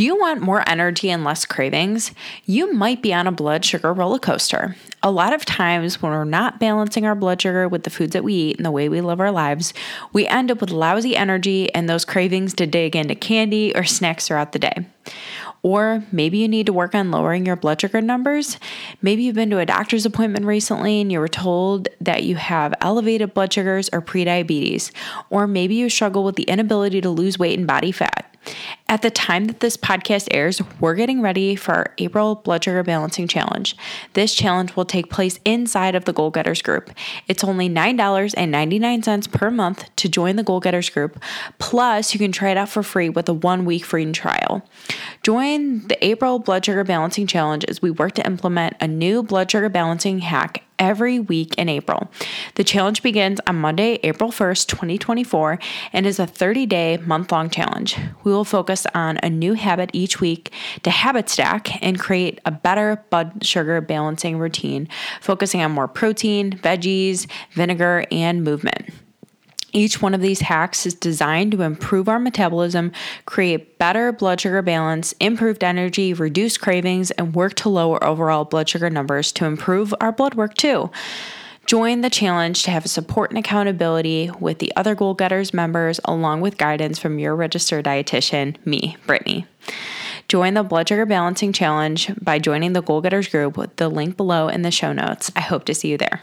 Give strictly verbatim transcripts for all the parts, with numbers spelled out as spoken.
Do you want more energy and less cravings? You might be on a blood sugar roller coaster. A lot of times when we're not balancing our blood sugar with the foods that we eat and the way we live our lives, we end up with lousy energy and those cravings to dig into candy or snacks throughout the day. Or maybe you need to work on lowering your blood sugar numbers. Maybe you've been to a doctor's appointment recently and you were told that you have elevated blood sugars or prediabetes. Or maybe you struggle with the inability to lose weight and body fat. At the time that this podcast airs, we're getting ready for our April Blood Sugar Balancing Challenge. This challenge will take place inside of the Goal Getters Group. It's only nine dollars and ninety-nine cents per month to join the Goal Getters Group, plus you can try it out for free with a one-week free trial. Join the April Blood Sugar Balancing Challenge as we work to implement a new blood sugar balancing hack every week in April. The challenge begins on Monday, April first, twenty twenty-four, and is a thirty-day, month-long challenge. We will focus on a new habit each week to habit stack and create a better blood sugar balancing routine, focusing on more protein, veggies, vinegar, and movement. Each one of these hacks is designed to improve our metabolism, create better blood sugar balance, improved energy, reduce cravings, and work to lower overall blood sugar numbers to improve our blood work too. Join the challenge to have support and accountability with the other Goal Getters members, along with guidance from your registered dietitian, me, Brittany. Join the Blood Sugar Balancing Challenge by joining the Goal Getters group with the link below in the show notes. I hope to see you there.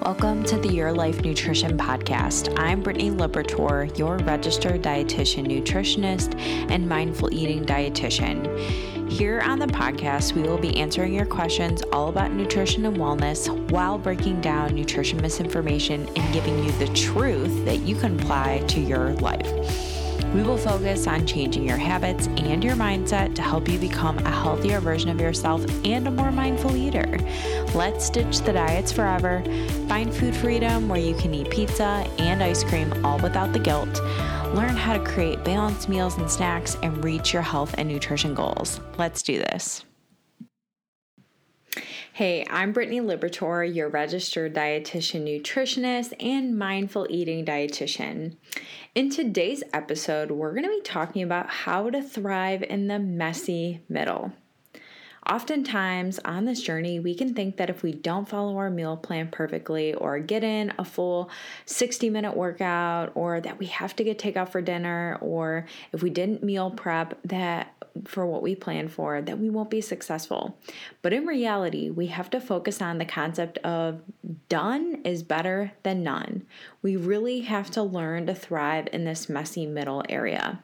Welcome to the Your Life Nutrition Podcast. I'm Brittany Liberatore, your registered dietitian, nutritionist, and mindful eating dietitian. Here on the podcast, we will be answering your questions all about nutrition and wellness while breaking down nutrition misinformation and giving you the truth that you can apply to your life. We will focus on changing your habits and your mindset to help you become a healthier version of yourself and a more mindful eater. Let's ditch the diets forever, find food freedom where you can eat pizza and ice cream all without the guilt, learn how to create balanced meals and snacks, and reach your health and nutrition goals. Let's do this. Hey, I'm Brittany Liberatore, your registered dietitian, nutritionist, and mindful eating dietitian. In today's episode, we're going to be talking about how to thrive in the messy middle. Oftentimes on this journey, we can think that if we don't follow our meal plan perfectly or get in a full sixty minute workout, or that we have to get takeout for dinner, or if we didn't meal prep that for what we plan for, that we won't be successful. But in reality, we have to focus on the concept of done is better than none. We really have to learn to thrive in this messy middle area.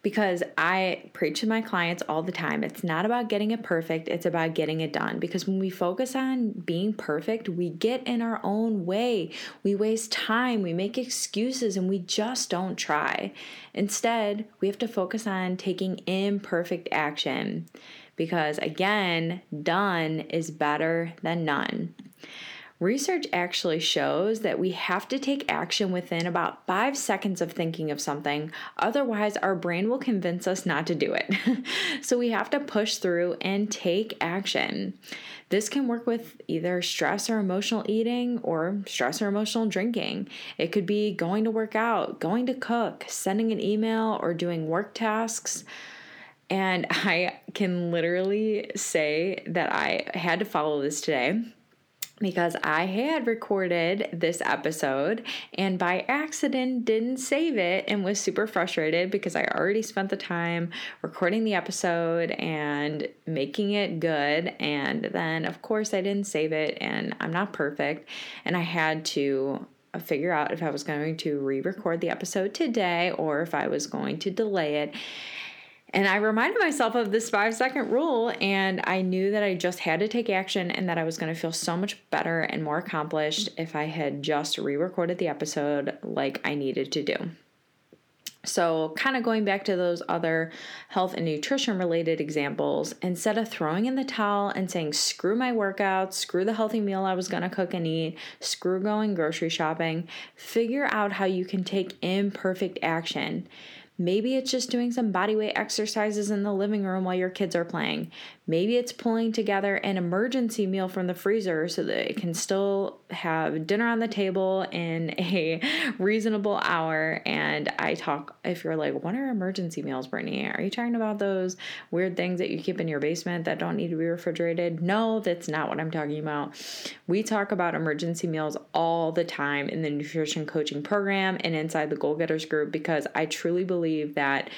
Because I preach to my clients all the time, it's not about getting it perfect, it's about getting it done. Because when we focus on being perfect, we get in our own way. We waste time, we make excuses, and we just don't try. Instead, we have to focus on taking imperfect action. Because again, done is better than none. Research actually shows that we have to take action within about five seconds of thinking of something. Otherwise, our brain will convince us not to do it. So we have to push through and take action. This can work with either stress or emotional eating or stress or emotional drinking. It could be going to work out, going to cook, sending an email, or doing work tasks. And I can literally say that I had to follow this today, because I had recorded this episode and by accident didn't save it and was super frustrated because I already spent the time recording the episode and making it good. And then, of course, I didn't save it, and I'm not perfect, and I had to figure out if I was going to re-record the episode today or if I was going to delay it. And I reminded myself of this five second rule, and I knew that I just had to take action and that I was going to feel so much better and more accomplished if I had just re-recorded the episode like I needed to do. So kind of going back to those other health and nutrition related examples, instead of throwing in the towel and saying, screw my workouts, screw the healthy meal I was going to cook and eat, screw going grocery shopping, figure out how you can take imperfect action. Maybe it's just doing some body weight exercises in the living room while your kids are playing. Maybe it's pulling together an emergency meal from the freezer so that it can still have dinner on the table in a reasonable hour. And I talk, if you're like, what are emergency meals, Brittany? Are you talking about those weird things that you keep in your basement that don't need to be refrigerated? No, that's not what I'm talking about. We talk about emergency meals all the time in the nutrition coaching program and inside the Goal Getters Group, because I truly believe that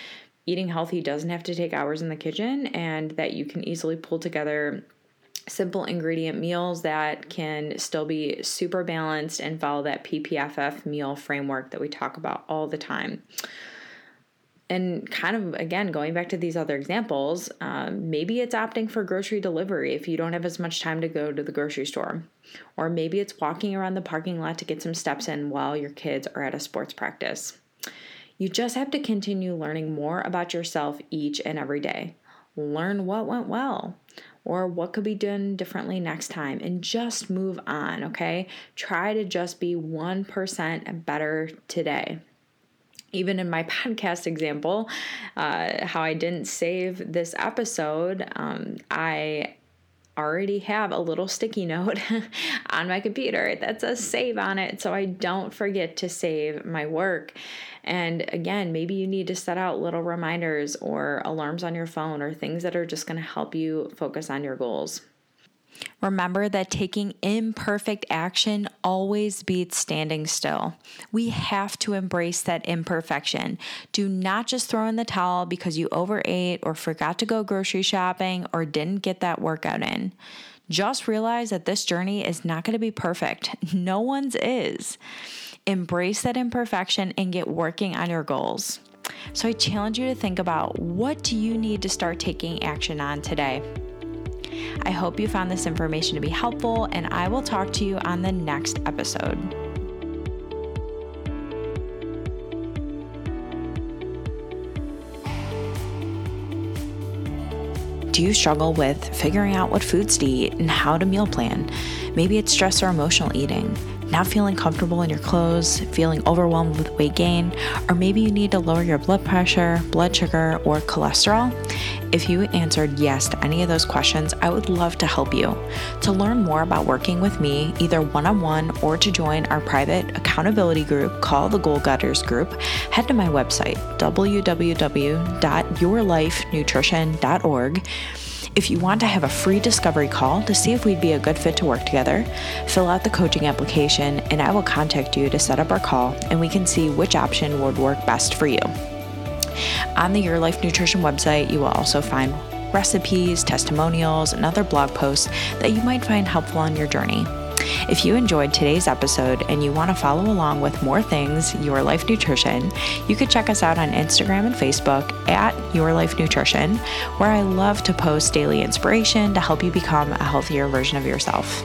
eating healthy doesn't have to take hours in the kitchen, and that you can easily pull together simple ingredient meals that can still be super balanced and follow that P P F F meal framework that we talk about all the time. And kind of, again, going back to these other examples, um, maybe it's opting for grocery delivery if you don't have as much time to go to the grocery store. Or maybe it's walking around the parking lot to get some steps in while your kids are at a sports practice. You just have to continue learning more about yourself each and every day. Learn what went well, or what could be done differently next time, and just move on, okay? Try to just be one percent better today. Even in my podcast example, uh, how I didn't save this episode, um, I already have a little sticky note on my computer that says save on it, so I don't forget to save my work. And again, maybe you need to set out little reminders or alarms on your phone, or things that are just going to help you focus on your goals. Remember that taking imperfect action always beats standing still. We have to embrace that imperfection. Do not just throw in the towel because you overate or forgot to go grocery shopping or didn't get that workout in. Just realize that this journey is not going to be perfect. No one's is. Embrace that imperfection and get working on your goals. So I challenge you to think about, what do you need to start taking action on today? I hope you found this information to be helpful, and I will talk to you on the next episode. Do you struggle with figuring out what foods to eat and how to meal plan? Maybe it's stress or emotional eating, not feeling comfortable in your clothes, feeling overwhelmed with weight gain, or maybe you need to lower your blood pressure, blood sugar, or cholesterol? If you answered yes to any of those questions, I would love to help you. To learn more about working with me, either one-on-one or to join our private accountability group called the Goal Getters Group, head to my website, w w w dot your life nutrition dot org. If you want to have a free discovery call to see if we'd be a good fit to work together, fill out the coaching application and I will contact you to set up our call, and we can see which option would work best for you. On the Your Life Nutrition website, you will also find recipes, testimonials, and other blog posts that you might find helpful on your journey. If you enjoyed today's episode and you want to follow along with more things Your Life Nutrition, you can check us out on Instagram and Facebook at Your Life Nutrition, where I love to post daily inspiration to help you become a healthier version of yourself.